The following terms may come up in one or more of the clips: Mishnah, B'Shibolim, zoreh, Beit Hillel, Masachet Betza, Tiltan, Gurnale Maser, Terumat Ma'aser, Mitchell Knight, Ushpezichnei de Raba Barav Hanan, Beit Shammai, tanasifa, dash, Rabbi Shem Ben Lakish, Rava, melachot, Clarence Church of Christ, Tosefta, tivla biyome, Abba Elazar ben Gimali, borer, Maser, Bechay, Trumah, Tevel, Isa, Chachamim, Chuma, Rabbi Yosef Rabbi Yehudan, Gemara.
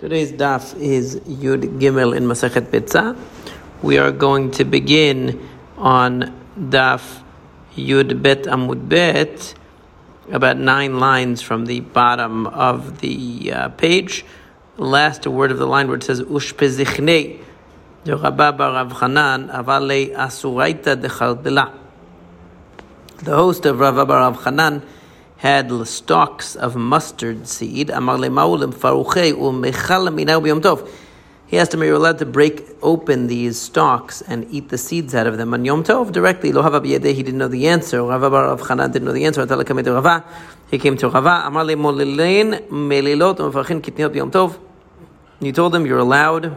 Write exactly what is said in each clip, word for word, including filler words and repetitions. Today's daf is Yud Gimel in Masachet Betza. We are going to begin on daf Yud Bet Amud Bet, about nine lines from the bottom of the uh, page. Last word of the line where it says Ushpezichnei de Raba Barav Hanan avale asuraita dechardela. The host of Raba Barav Hanan had stalks of mustard seed. He asked him, are you allowed to break open these stalks and eat the seeds out of them on Yom Tov directly? He didn't know the answer. Rava Barav Hanan didn't know the answer. He came to Rava. He told him, you're allowed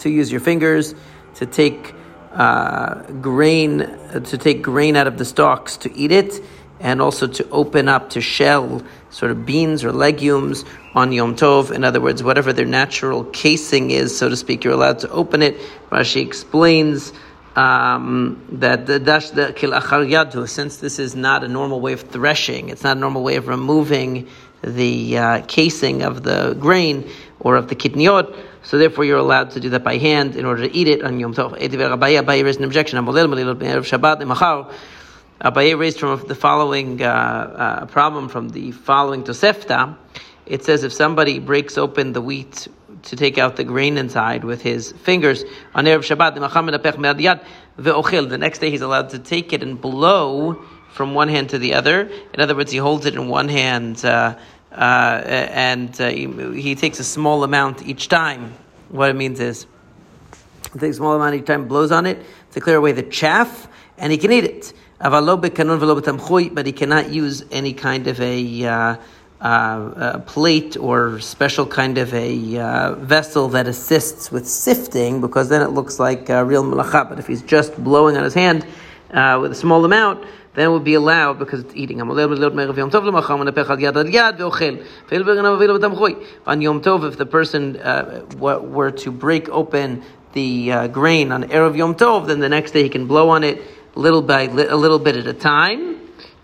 to use your fingers to take uh, grain, to take grain out of the stalks to eat it, and also to open up, to shell sort of beans or legumes on Yom Tov. In other words, whatever their natural casing is, so to speak, you're allowed to open it. Rashi explains um, that the dash, the kilakargyadu, since this is not a normal way of threshing, it's not a normal way of removing the uh, casing of the grain or of the kitniyot, so therefore you're allowed to do that by hand in order to eat it on Yom Tov. Abaye raised an objection. Abaye raised from the following uh, uh, problem from the following Tosefta. It says if somebody breaks open the wheat to take out the grain inside with his fingers, on Erev Shabbat, the next day he's allowed to take it and blow from one hand to the other. In other words, he holds it in one hand uh, uh, and uh, he, he takes a small amount each time. What it means is he takes a small amount each time, blows on it to clear away the chaff, and he can eat it. But he cannot use any kind of a uh, uh, uh, plate or special kind of a uh, vessel that assists with sifting, because then it looks like a real melacha. But if he's just blowing on his hand uh, with a small amount, then it would be allowed because it's eating. On Yom Tov, if the person uh, were to break open the uh, grain on Erev Yom Tov, then the next day he can blow on it, little by a little bit at a time.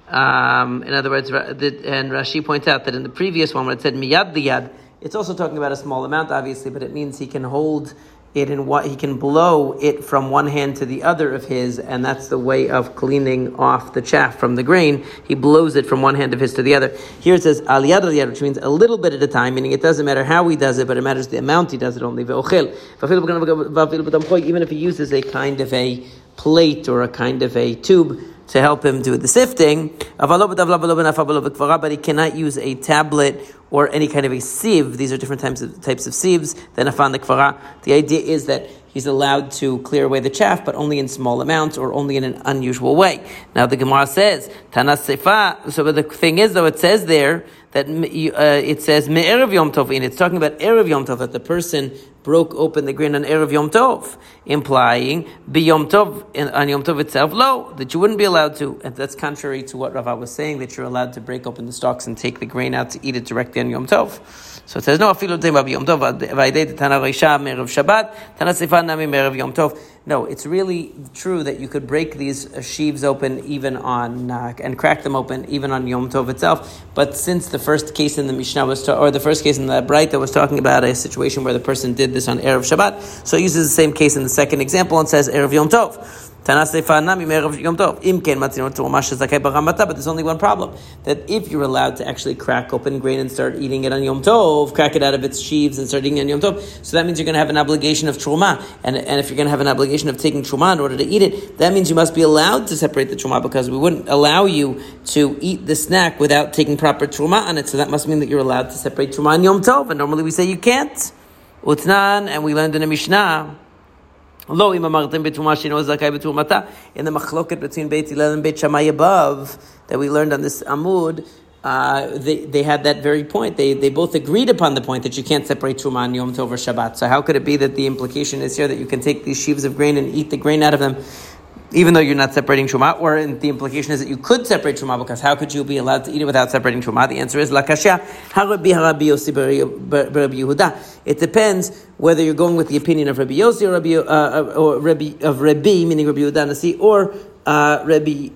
Um, in other words, and Rashi points out that in the previous one, when it said miyad liyad, it's also talking about a small amount, obviously, but it means he can hold it in what he can blow it from one hand to the other of his, and that's the way of cleaning off the chaff from the grain. He blows it from one hand of his to the other. Here it says al yad liyad, which means a little bit at a time, meaning it doesn't matter how he does it, but it matters the amount he does it only. Even if he uses a kind of a plate or a kind of a tube to help him do the sifting, but he cannot use a tablet or any kind of a sieve. These are different types of types of sieves. Then the idea is that he's allowed to clear away the chaff, but only in small amounts or only in an unusual way. Now the Gemara says tanasifa. So the thing is, though, it says there that uh, it says me'erev Yom Tov, and it's talking about erev Yom Tov, that the person broke open the grain on erev Yom Tov, implying b'Yom Tov, on Yom Tov itself, lo, that you wouldn't be allowed to. And that's contrary to what Rava was saying, that you're allowed to break open the stalks and take the grain out to eat it directly on Yom Tov. So it says no, afilu tema b'Yom Tov v'aydei tanarisha me'erev Shabbat tanasifa nami me'erev Yom Tov. No, it's really true that you could break these sheaves open even on uh, and crack them open even on Yom Tov itself. But since the first case in the Mishnah was, ta- or the first case in the Braita was talking about a situation where the person did this on Erev Shabbat, so it uses the same case in the second example and says Erev Yom Tov. But there's only one problem, that if you're allowed to actually crack open grain and start eating it on Yom Tov, crack it out of its sheaves and start eating it on Yom Tov, so that means you're going to have an obligation of Trumah. And, and if you're going to have an obligation of taking Trumah in order to eat it, that means you must be allowed to separate the Trumah, because we wouldn't allow you to eat the snack without taking proper Trumah on it. So that must mean that you're allowed to separate Trumah on Yom Tov. And normally we say you can't. Utnan, and we learned in a Mishnah, in the machloket between Beit Hillel and Beit Shammai above that we learned on this Amud, uh, they, they had that very point. They they both agreed upon the point that you can't separate Tuma and Yom Tov or Shabbat. So how could it be that the implication is here that you can take these sheaves of grain and eat the grain out of them, even though you're not separating Truma? Or and the implication is that you could separate Truma, because how could you be allowed to eat it without separating Truma? The answer is Lakashia, Harabi Rabbi Yossi Rabbi Yehudan. It depends whether you're going with the opinion of Rabbi Yossi or Rabbi, uh, or Rabbi, of Rabbi, meaning Rabbi Yehuda Nasi, or Uh, Rabbi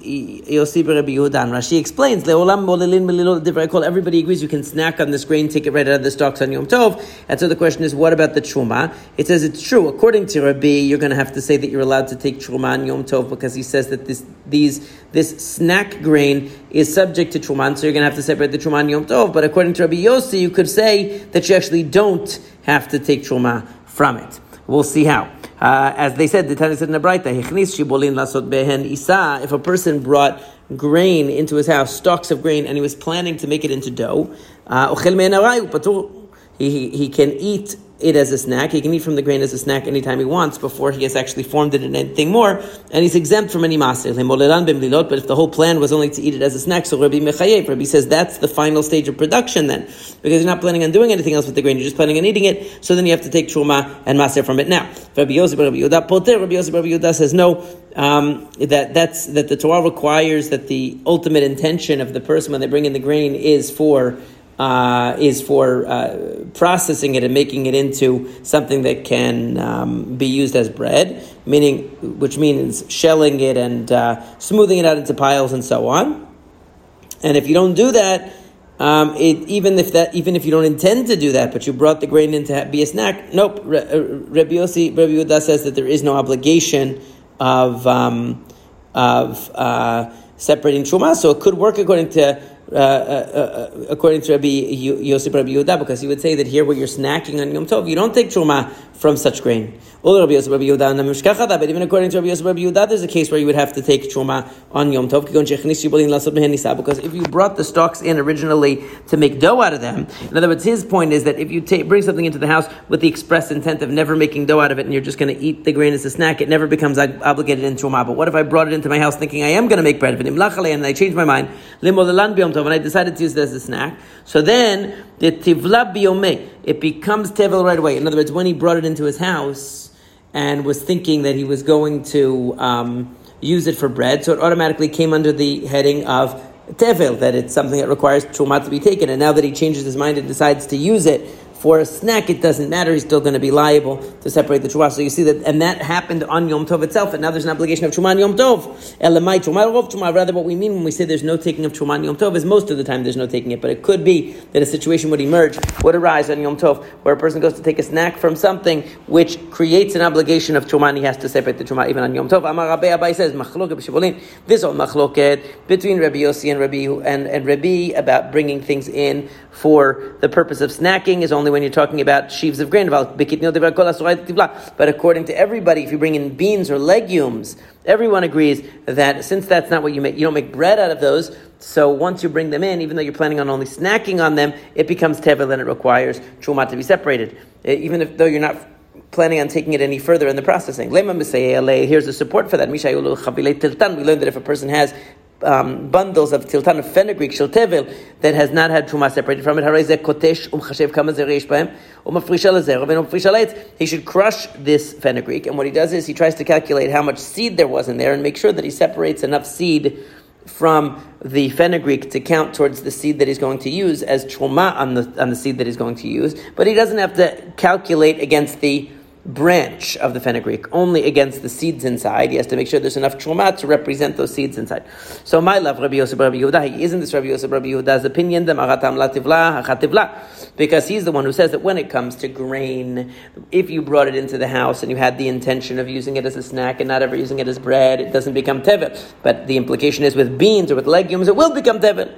Yossi Rabbi Yehudan. Rashi explains, Le'olam molelin melilot divrei kol. Everybody agrees you can snack on this grain, take it right out of the stalks on Yom Tov. And so the question is, what about the Chuma? It says it's true. According to Rabbi, you're going to have to say that you're allowed to take Trumah on Yom Tov because he says that this these this snack grain is subject to Trumah, so you're going to have to separate the Trumah on Yom Tov. But according to Rabbi Yossi, you could say that you actually don't have to take Trumah from it. We'll see how. Uh, as they said, the Tani said in the Braita, "Hichnis shibolim lasot behen isa." If a person brought grain into his house, stalks of grain, and he was planning to make it into dough, uh, he, he can eat it as a snack. He can eat from the grain as a snack anytime he wants before he has actually formed it and anything more, and he's exempt from any masir. But if the whole plan was only to eat it as a snack, so Rabbi Mechayev, Rabbi says that's the final stage of production then, because you're not planning on doing anything else with the grain, you're just planning on eating it, so then you have to take truma and masir from it. Now, Rabbi Yosef Rabbi Yehuda Poter, Rabbi Yosef Rabbi Yehuda says no, um, that that's that the Torah requires that the ultimate intention of the person when they bring in the grain is for Uh, is for uh, processing it and making it into something that can um, be used as bread, meaning, which means shelling it and uh, smoothing it out into piles and so on. And if you don't do that, um, it, even if that, even if you don't intend to do that, but you brought the grain in to be a snack, nope. Re- Rabbi Yossi, Rabbi Yehuda says that there is no obligation of um, of uh, separating truma, so it could work according to. Uh, uh, uh, according to Rabbi Yosef Rabbi Yehuda, because he would say that here where you're snacking on Yom Tov, you don't take truma from such grain. But even according to Rabbi Yosef Rabbi Yehuda, there's a case where you would have to take truma on Yom Tov, because if you brought the stalks in originally to make dough out of them, in other words, his point is that if you take, bring something into the house with the express intent of never making dough out of it, and you're just going to eat the grain as a snack, it never becomes obligated in truma. But what if I brought it into my house thinking I am going to make bread of it, and I changed my mind, when I decided to use it as a snack, so then the tivla biyome, it becomes tevel right away. In other words, when he brought it into his house and was thinking that he was going to um, use it for bread, so it automatically came under the heading of tevel, that it's something that requires truma to be taken. And now that he changes his mind and decides to use it for a snack, it doesn't matter. He's still going to be liable to separate the truma. So you see that, and that happened on Yom Tov itself. And now there's an obligation of truma on Yom Tov. Elamai truma rov truma. Rather, what we mean when we say there's no taking of truma on Yom Tov is most of the time there's no taking it. But it could be that a situation would emerge, would arise on Yom Tov, where a person goes to take a snack from something which creates an obligation of truma, and he has to separate the truma even on Yom Tov. Amar Rabbi Abai says machloket b'shibolin. This old machloket between Rabbi Yossi and Rabbi and and Rabbi about bringing things in for the purpose of snacking is only when you're talking about sheaves of grain. But according to everybody, if you bring in beans or legumes, everyone agrees that since that's not what you make, you don't make bread out of those, so once you bring them in, even though you're planning on only snacking on them, it becomes tevel and it requires truma to be separated, even if though you're not planning on taking it any further in the processing. Here's the support for that. We learned that if a person has Um, bundles of Tiltan of fenugreek shel tevel that has not had truma separated from it, he should crush this fenugreek, and what he does is he tries to calculate how much seed there was in there and make sure that he separates enough seed from the fenugreek to count towards the seed that he's going to use as truma on the on the seed that he's going to use, but he doesn't have to calculate against the branch of the fenugreek, only against the seeds inside. He has to make sure there's enough truma to represent those seeds inside. So my love, Rabbi Yosef Rabbi Yehuda, he isn't this Rabbi Yosef Rabbi Yehuda's opinion, because he's the one who says that when it comes to grain, if you brought it into the house and you had the intention of using it as a snack and not ever using it as bread, it doesn't become tevel. But the implication is with beans or with legumes, it will become tevel.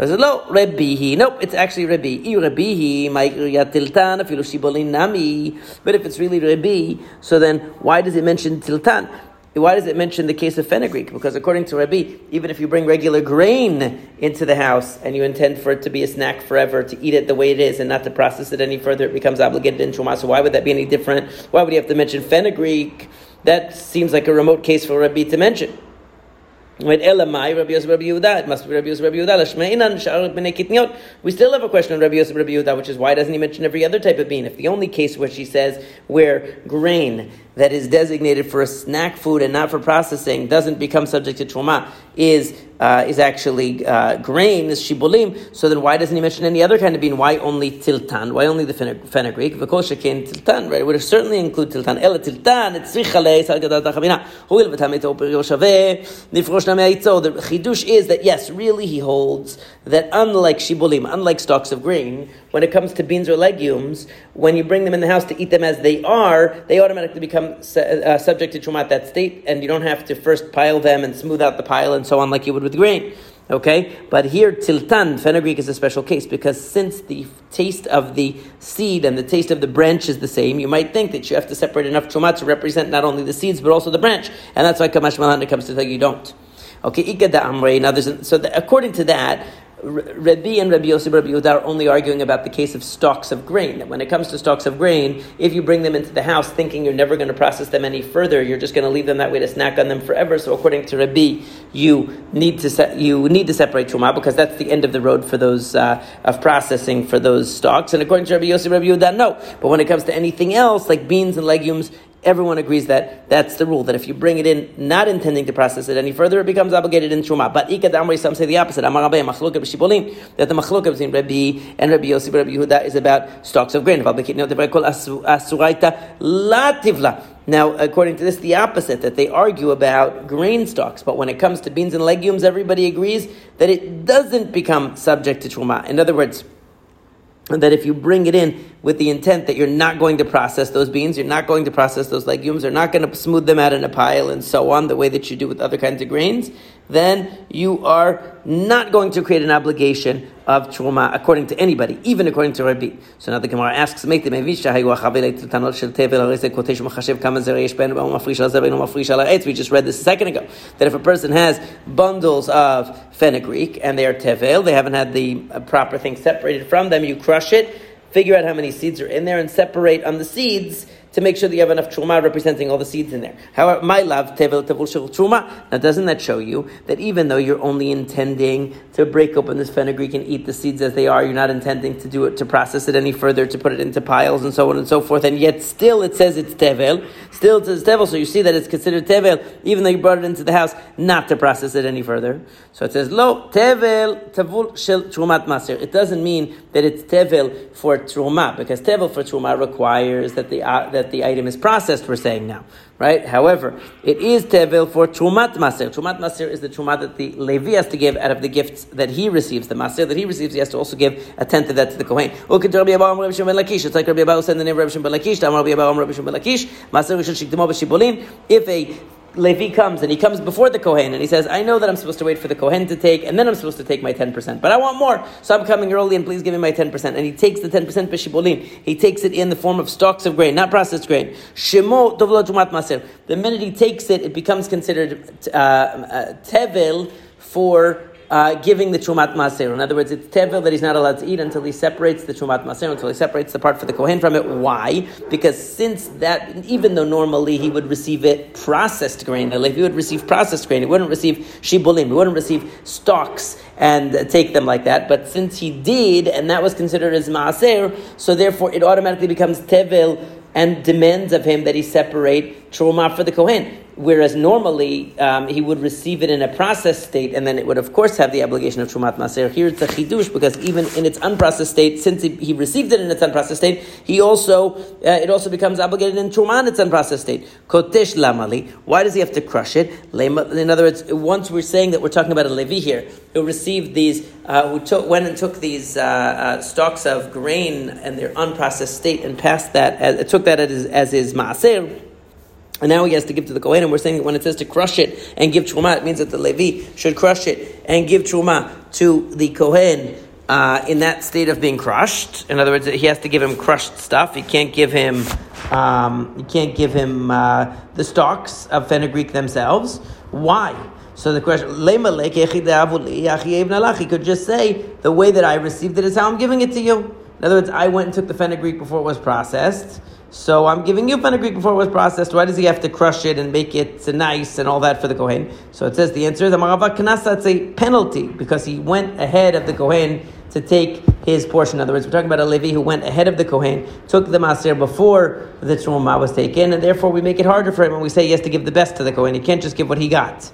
I said, no, Rebihi. Nope, it's actually Rebi. Rebihi, Ma'ikriya Tiltan, afilu shibolin nami. But if it's really Rebi, so then why does it mention Tiltan? Why does it mention the case of fenugreek? Because according to Rebi, even if you bring regular grain into the house and you intend for it to be a snack forever, to eat it the way it is and not to process it any further, it becomes obligated in Truma. So why would that be any different? Why would you have to mention fenugreek? That seems like a remote case for Rebi to mention. When Elamai, Rabbi Yosef Rabbi Yehuda, it must be Rabbi Yosef Rabbi Yehuda. Lashmeinan sha'arut b'nei kitniyot. We still have a question on Rabbi Yosef Rabbi Yehuda, which is why doesn't he mention every other type of bean? If the only case where she says where grain that is designated for a snack food and not for processing doesn't become subject to truma is uh, is actually uh, grain, is shibolim, so then why doesn't he mention any other kind of bean? Why only tiltan? Why only the fenugreek? V'kosha kein tiltan, right? It would certainly include tiltan. Ela tiltan, it's vichalei, salgadata chabina. Huil v'tameto yoshave, nifroshna me'aitzo. The chidush is that, yes, really he holds that unlike shibolim, unlike stalks of grain, when it comes to beans or legumes, when you bring them in the house to eat them as they are, they automatically become su- uh, subject to Trumah at that state, and you don't have to first pile them and smooth out the pile and so on like you would with grain. Okay? But here, tiltan, fenugreek is a special case because since the taste of the seed and the taste of the branch is the same, you might think that you have to separate enough Trumah to represent not only the seeds but also the branch. And that's why Kamash Malanda comes to tell you you don't. Okay, Ikada Amrei, now there's, so the, according to that, Rabbi and Rabbi Yosef Rabbi Yehudan are only arguing about the case of stalks of grain. That when it comes to stalks of grain, if you bring them into the house thinking you're never going to process them any further, you're just going to leave them that way to snack on them forever. So according to Rabbi, you need to se- you need to separate Trumah because that's the end of the road for those uh, of processing for those stalks. And according to Rabbi Yosef Rabbi Yehudan, no. But when it comes to anything else like beans and legumes, everyone agrees that that's the rule, that if you bring it in not intending to process it any further, it becomes obligated in Trumah. But Ikad Amri, some say the opposite. Amar Rabbi, Machlokab Shibolim, that the Machlokab between Rabbi and Rabbi Yossi, Rabbi Yehuda is about stalks of grain. Now, according to this, the opposite, that they argue about grain stalks. But when it comes to beans and legumes, everybody agrees that it doesn't become subject to Trumah. In other words, that if you bring it in with the intent that you're not going to process those beans, you're not going to process those legumes, you're not going to smooth them out in a pile and so on, the way that you do with other kinds of grains, then you are not going to create an obligation of Trumah according to anybody, even according to Rabbi. So now the Gemara asks, make the we just read this a second ago, that if a person has bundles of fenugreek and they are tevel, they haven't had the proper thing separated from them, you crush it, figure out how many seeds are in there and separate on the seeds to make sure that you have enough Trumah representing all the seeds in there. However, my love, Tevel, Tevel, Shul, Trumah. Now, doesn't that show you that even though you're only intending to break open this fenugreek and eat the seeds as they are, you're not intending to do it, to process it any further, to put it into piles and so on and so forth, and yet still it says it's Tevel, still it says Tevel, so you see that it's considered Tevel, even though you brought it into the house not to process it any further. So it says, Lo, Tevel, Tevel, Shul, Terumat Ma'aser. It doesn't mean that it's Tevel for Trumah, because Tevel for Trumah requires that the uh, that the item is processed, we're saying now, right? However, it is tevel for Terumat Maser. Terumat Maser is the Trumah that the Levi has to give out of the gifts that he receives. The Maser that he receives, he has to also give a tenth of that to the Kohen. It's like Rabbi Abba said the name Rabbi Shem Ben Lakish. Rabbi Abba Rabbi Shem Ben Lakish. Maser Rishon Shikdimo B'Shibolim. If a Levi comes and he comes before the Kohen and he says, I know that I'm supposed to wait for the Kohen to take and then I'm supposed to take my ten percent, but I want more, so I'm coming early and please give me my ten percent. And he takes the ten percent b'shibolim. He takes it in the form of stalks of grain, not processed grain. Shemo tovlo Terumat Ma'aser. The minute he takes it, it becomes considered uh, uh, tevel for Uh, giving the Terumat Ma'aser. In other words, it's tevel that he's not allowed to eat until he separates the Terumat Ma'aser, until he separates the part for the Kohen from it. Why? Because since that, even though normally he would receive it processed grain, if he would receive processed grain, he wouldn't receive shibolim, he wouldn't receive stalks and uh, take them like that. But since he did, and that was considered as Ma'aser, so therefore it automatically becomes tevel and demands of him that he separate Trumah for the Kohen. Whereas normally um, he would receive it in a processed state, and then it would of course have the obligation of Terumat Ma'aser. Here it's a chidush because even in its unprocessed state, since he, he received it in its unprocessed state, he also uh, it also becomes obligated in Trumah in its unprocessed state. Kotesh lamali. Why does he have to crush it? In other words, once we're saying that we're talking about a Levi here who received these, uh, who took, went and took these uh, uh, stalks of grain and their unprocessed state and passed that, as, took that as, as his Ma'aser. And now he has to give to the Kohen, and we're saying that when it says to crush it and give Trumah, it means that the Levi should crush it and give Trumah to the Kohen uh, in that state of being crushed. In other words, he has to give him crushed stuff. He can't give him, um, he can't give him uh, the stalks of fenugreek themselves. Why? So the question, he could just say, the way that I received it is how I'm giving it to you. In other words, I went and took the fenugreek before it was processed. So I'm giving you fenugreek before it was processed. Why does he have to crush it and make it nice and all that for the Kohen? So it says the answer is a penalty because he went ahead of the Kohen to take his portion. In other words, we're talking about a Levi who went ahead of the Kohen, took the Maser before the Trumah was taken, and therefore we make it harder for him when we say he has to give the best to the Kohen. He can't just give what he got.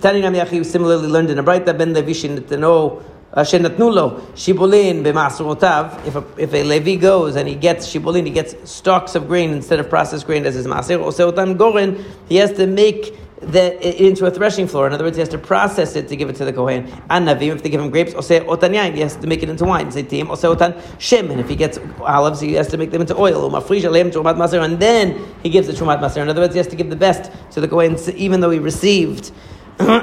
Tani Rami Achi similarly learned in a bright that ben Levi shenatnu lo shibolin b'maserotav. If a if a Levi goes and he gets shibolin, he gets stalks of grain instead of processed grain as his maser. Oseotam goren, he has to make the, into a threshing floor. In other words, he has to process it to give it to the Kohen. And Navim, if they give him grapes, oseh otan yain, he has to make it into wine. Zaytim, oseh otan shem. And if he gets olives, he has to make them into oil. Umafrish aleim Terumat Ma'aser. And then he gives the Terumat Ma'aser. In other words, he has to give the best to the Kohen, even though he received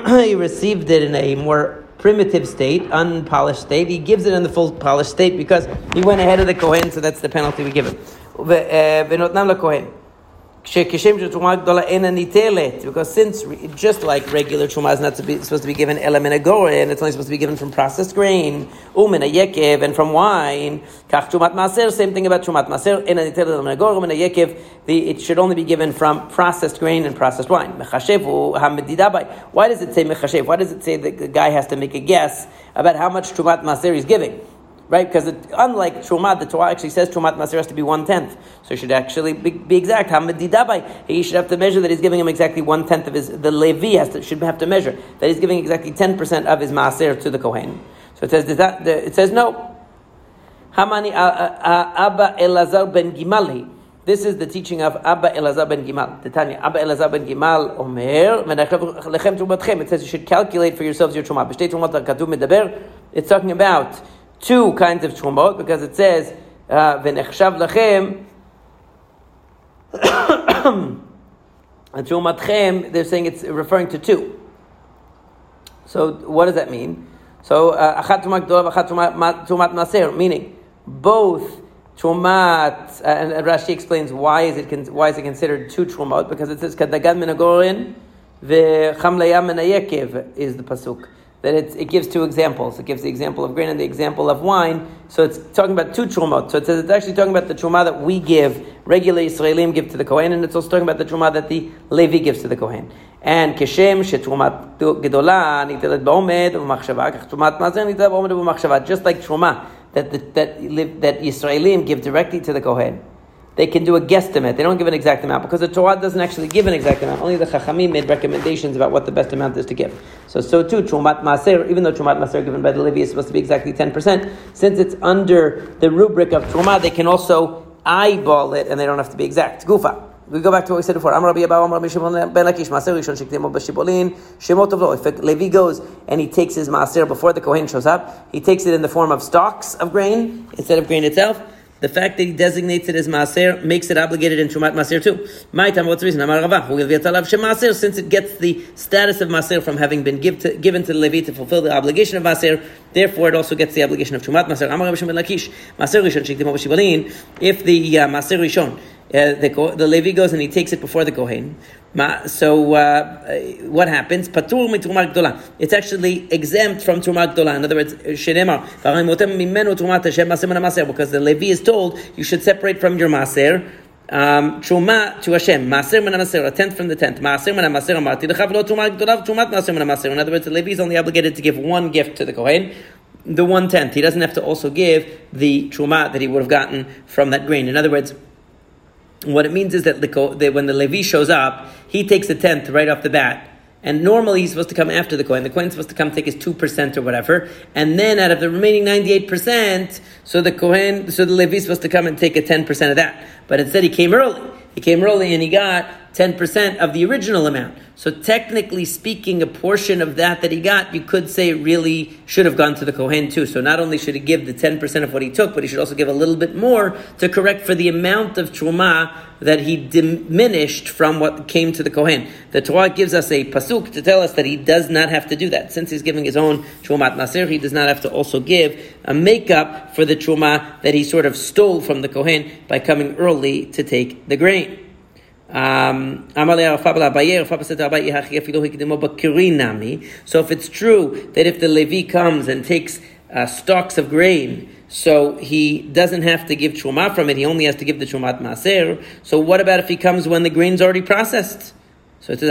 he received it in a more primitive state, unpolished state. He gives it in the full polished state because he went ahead of the Kohen, so that's the penalty we give him. V'notnam l'Kohen. Because since, just like regular Chuma is not to be, supposed to be given ela mina goren, it's only supposed to be given from processed grain, umina yekev, and from wine, kach Terumat Ma'aser, same thing about Terumat Ma'aser, ena nitele ela mina goren, umina yekev, it should only be given from processed grain and processed wine. Mechashevu hamedidabai. Why does it say mechashev? Why does it say that the guy has to make a guess about how much Terumat Ma'aser he's giving? Right, because it, unlike Trumah, the Torah actually says Terumat Ma'aser has to be one tenth, so it should actually be, be exact. Hamadidabai, he should have to measure that he's giving him exactly one tenth of his. The Levi has to, should have to measure that he's giving exactly ten percent of his Maaser to the Kohen. So it says does that. The, it says no. Hamani Abba Elazar ben Gimali. This is the teaching of Abba Elazar ben Gimali. The Tanya Abba Elazar ben Gimali Omer Menachem Lechem Terumatchem. It says you should calculate for yourselves your Trumah. B'shtei Terumat Katu Medaber. It's talking about two kinds of Terumot, because it says v'nechshav lachem terumatchem. They're saying it's referring to two. So what does that mean? So achat terumat gdola v'achat terumat ma'aser, meaning both terumat. Uh, and Rashi explains why is it con- why is it considered two terumot, because it says kadagad min hagoren v'chamlaya min hayekev is the pasuk. That it's, it gives two examples. It gives the example of grain and the example of wine. So it's talking about two Terumot. So it says it's actually talking about the Terumah that we give, regular Yisraelim give to the Kohen, and it's also talking about the Terumah that the Levi gives to the Kohen. And Keshem sheTerumat Gedola nitelet ba'omed u'machshava, kach Terumat Ma'aser nitelet ba'omed u'machshava. Just like Terumah that the, that that Yisraelim give directly to the Kohen, they can do a guesstimate. They don't give an exact amount because the Torah doesn't actually give an exact amount. Only the Chachamim made recommendations about what the best amount is to give. So, so too, Terumat Ma'aser, even though Terumat Ma'aser given by the Levi is supposed to be exactly ten percent, since it's under the rubric of Terumah, they can also eyeball it and they don't have to be exact. Gufa. We go back to what we said before. If Levi goes and he takes his Ma'aser before the Kohen shows up, he takes it in the form of stalks of grain instead of grain itself. The fact that he designates it as Maaser makes it obligated in Terumat Maaser too. My time, what's the reason? Amar Rava, since it gets the status of Maaser from having been give to, given to the Levi to fulfill the obligation of Maaser, therefore it also gets the obligation of Terumat Maaser. Amar Rava Shimon Lakish, Maaser Rishon Shikdimo Shibolin. If the uh, Maaser Rishon, uh, the, the Levi goes and he takes it before the Kohen, Ma, so uh, what happens? Patur mitrumat gdola. It's actually exempt from Terumat Gdola. In other words, shenemar v'arimotem mimenu Terumat Hashem Maaser min Maaser, because the Levi is told you should separate from your Maaser um, Terumah to Hashem. Maaser min Maaser, a tenth from the tenth. Maaser min Maaser amarti lecha v'lo Terumat Gdola v'Terumat Maaser min Maaser. In other words, the Levi is only obligated to give one gift to the Kohen, the one tenth. He doesn't have to also give the Terumah that he would have gotten from that grain. In other words, what it means is that, the, that when the Levi shows up, he takes a tenth right off the bat. And normally he's supposed to come after the Kohen. The Kohen's supposed to come take his two percent or whatever. And then out of the remaining ninety-eight percent, so the Kohen, so the Levi's supposed to come and take a ten percent of that. But instead he came early. He came early and he got ten percent of the original amount. So technically speaking, a portion of that that he got, you could say really should have gone to the Kohen too. So not only should he give the ten percent of what he took, but he should also give a little bit more to correct for the amount of Terumah that he diminished from what came to the Kohen. The Torah gives us a pasuk to tell us that he does not have to do that. Since he's giving his own Terumat Ma'aser, he does not have to also give a makeup for the Terumah that he sort of stole from the Kohen by coming early to take the grain. Um, so if it's true that if the Levi comes and takes uh, stalks of grain, so he doesn't have to give Terumah from it, he only has to give the Terumat Ma'aser. So what about if he comes when the grain's already processed? So it says,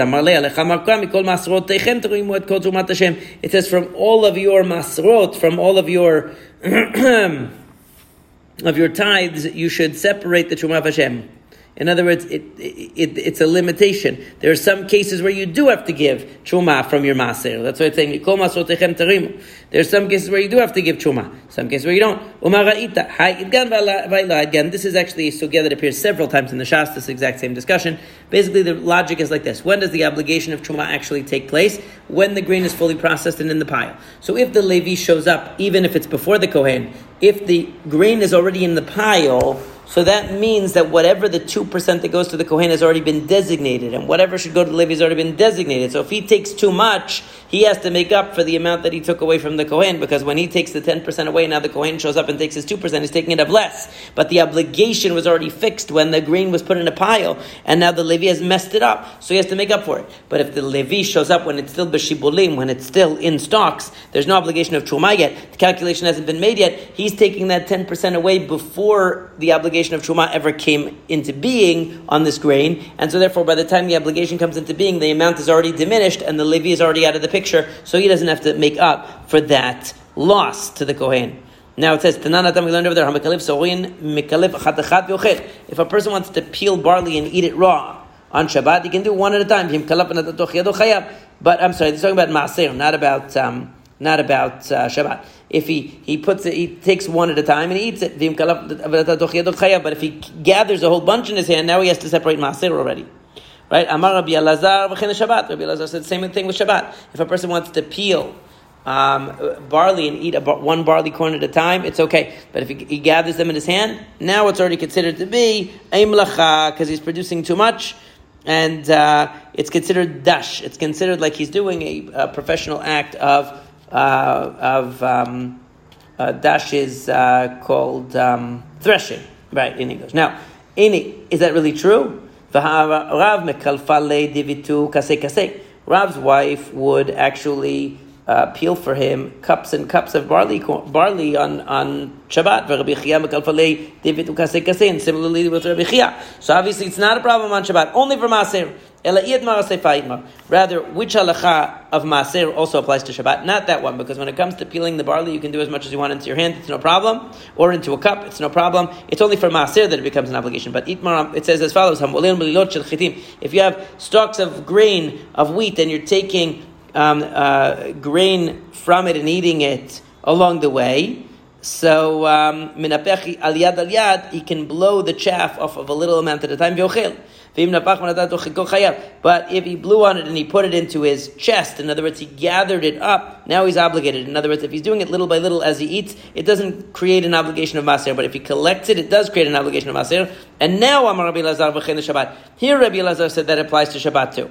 it says from all of your Maserot, from all of your of your tithes, you should separate the Terumah of Hashem. In other words, it, it, it, it's a limitation. There are some cases where you do have to give Chuma from your Maser. That's why it's saying, there are some cases where you do have to give Chuma. Some cases where you don't. Again, this is actually a sugya that appears several times in the Shas, this exact same discussion. Basically, the logic is like this. When does the obligation of Trumah actually take place? When the grain is fully processed and in the pile. So if the Levi shows up, even if it's before the Kohen, if the grain is already in the pile, so that means that whatever the two percent that goes to the Kohen has already been designated, and whatever should go to the Levi has already been designated. So if he takes too much, he has to make up for the amount that he took away from the Kohen, because when he takes the ten percent away, now the Kohen shows up and takes his two percent, he's taking it up less. But the obligation was already fixed when the grain was put in a pile, and now the Levi has messed it up, so he has to make up for it. But if the Levi shows up when it's still b'shibolim, when it's still in stocks, there's no obligation of Trumah yet, the calculation hasn't been made yet, he's taking that ten percent away before the obligation of Trumah ever came into being on this grain, and so therefore by the time the obligation comes into being, the amount is already diminished and the Levi is already out of the picture, so he doesn't have to make up for that loss to the Kohen. Now it says, we learned over there, if a person wants to peel barley and eat it raw on Shabbat, he can do one at a time. But I'm sorry, he's talking about Maser, not about um, not about uh, Shabbat. If he, he puts it, he takes one at a time and he eats it. But if he gathers a whole bunch in his hand, now he has to separate Maser already. Right? Amar Rabbi Elazar Shabbat. Rabbi Elazar said the same thing with Shabbat. If a person wants to peel um, barley and eat a, one barley corn at a time, it's okay. But if he, he gathers them in his hand, now it's already considered to be a melacha because he's producing too much. And uh, it's considered dash. It's considered like he's doing a, a professional act of Uh, of um, uh, dash is uh, called um, threshing, right, in English. Now, in, is that really true? Rav's wife would actually uh, peel for him cups and cups of barley barley on, on Shabbat. And similarly with Rabbi Chia. So obviously it's not a problem on Shabbat, only for Maser. Rather, which halacha of Maser also applies to Shabbat? Not that one, because when it comes to peeling the barley, you can do as much as you want into your hand, it's no problem, or into a cup, it's no problem. It's only for Maser that it becomes an obligation. But it says as follows, if you have stalks of grain, of wheat, and you're taking um, uh, grain from it and eating it along the way, so um, he can blow the chaff off of a little amount at a time. But if he blew on it and he put it into his chest, in other words, he gathered it up, now he's obligated. In other words, if he's doing it little by little as he eats, it doesn't create an obligation of Maser. But if he collects it, it does create an obligation of Maser. And now, Amar Rabbi Elazar v'chein Shabbat. Here, Rabbi Elazar said that applies to Shabbat too.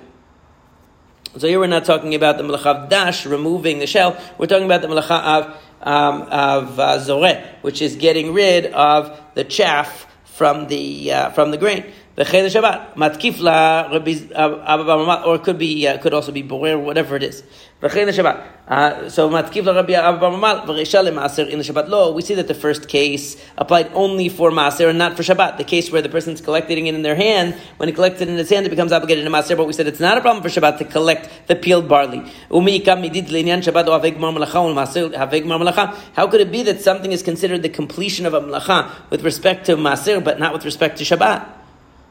So here we're not talking about the melacha of dash, removing the shell. We're talking about the melacha of Um, of uh, zoreh, which is getting rid of the chaff from the uh, from the grain. Bechay the Shabbat matkif la Rabbi, or it could be uh, could also be borer, whatever it is. Bechay the Shabbat. Uh, so matkif la Rabbi Abba Mamal v'reisha leMaser in the Shabbat law. We see that the first case applied only for Maser and not for Shabbat. The case where the person's collecting it in their hand, when he collects it in his hand, it becomes obligated to Maser. But we said it's not a problem for Shabbat to collect the peeled barley. How could it be that something is considered the completion of a melacha with respect to Maser, but not with respect to Shabbat?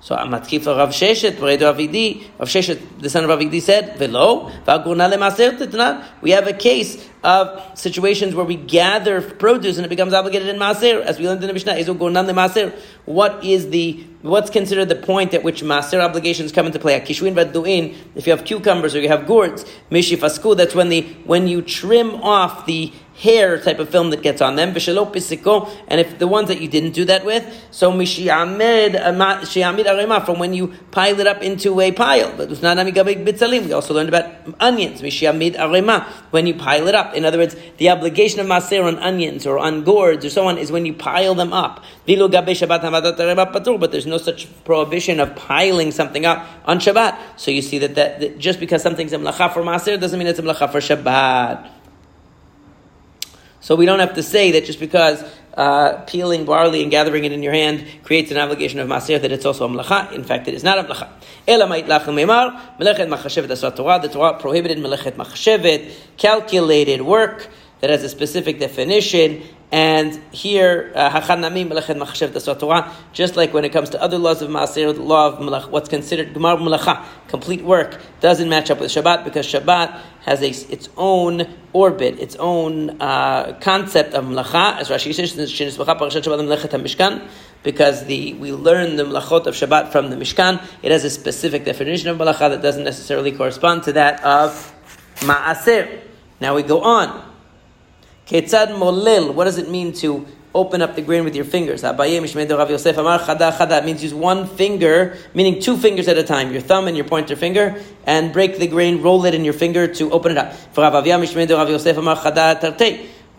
So Amatkif Rav Sheshet, Rav Avidi, Rav Sheshet, the son of Rav Avidi said, "Velo, va'Gurnale Maser Titnan." We have a case of situations where we gather produce and it becomes obligated in Maser, as we learned in the Mishnah. Izu Gurnale Maser. What is the what's considered the point at which Maser obligations come into play? Kishuin v'duin. If you have cucumbers or you have gourds, mishifasku. That's when the when you trim off the hair type of film that gets on them, and if the ones that you didn't do that with, so from when you pile it up into a pile. We also learned about onions, when you pile it up. In other words, the obligation of Maser on onions or on gourds or so on is when you pile them up. But there's no such prohibition of piling something up on Shabbat. So you see that, that, that just because something's a melacha for Maser doesn't mean it's a melacha for Shabbat. So we don't have to say that just because uh, peeling barley and gathering it in your hand creates an obligation of Maser that it's also a melacha. In fact, it is not a melacha. Ela ma'it lachem meimar, melechet machashevet asra Torah. The Torah prohibited melechet machashevet, calculated work that has a specific definition, And here, uh, just like when it comes to other laws of Maser, the law of Melach, what's considered Gemar Melacha, complete work, doesn't match up with Shabbat because Shabbat has a, its own orbit, its own uh, concept of Melacha. As Rashi says, because the we learn the Melachot of Shabbat from the Mishkan, it has a specific definition of Melacha that doesn't necessarily correspond to that of Ma'aser. Now we go on. Ketzad molil. What does it mean to open up the grain with your fingers? It means use one finger, meaning two fingers at a time, your thumb and your pointer finger, and break the grain, roll it in your finger to open it up.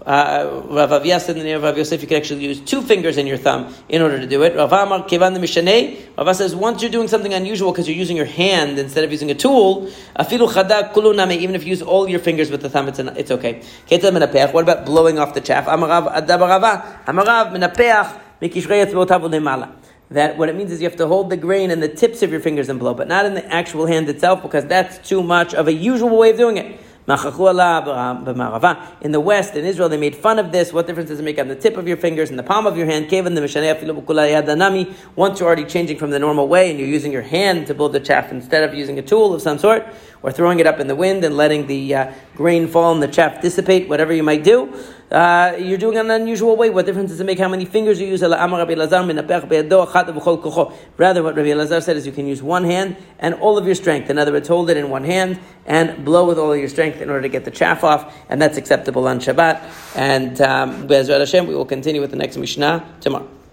Uh, Rav Aviyah said in the name of Rav Yosef, you can actually use two fingers in your thumb in order to do it. Rav Amar Kevan the Mishanei. Rav says once you're doing something unusual because you're using your hand instead of using a tool, afilu chada kulu name, even if you use all your fingers with the thumb, it's, an, it's okay. What about blowing off the chaff? That what it means is you have to hold the grain in the tips of your fingers and blow, but not in the actual hand itself because that's too much of a usual way of doing it. In the West, in Israel, they made fun of this. What difference does it make on the tip of your fingers and the palm of your hand? Once you're already changing from the normal way and you're using your hand to blow the chaff instead of using a tool of some sort or throwing it up in the wind and letting the uh, grain fall and the chaff dissipate, whatever you might do, uh, you're doing it in an unusual way. What difference does it make how many fingers you use? Rather, what Rabbi Elazar said is you can use one hand and all of your strength. In other words, hold it in one hand and blow with all of your strength in order to get the chaff off, and that's acceptable on Shabbat. And um, Be'ezrat Hashem, we will continue with the next Mishnah tomorrow.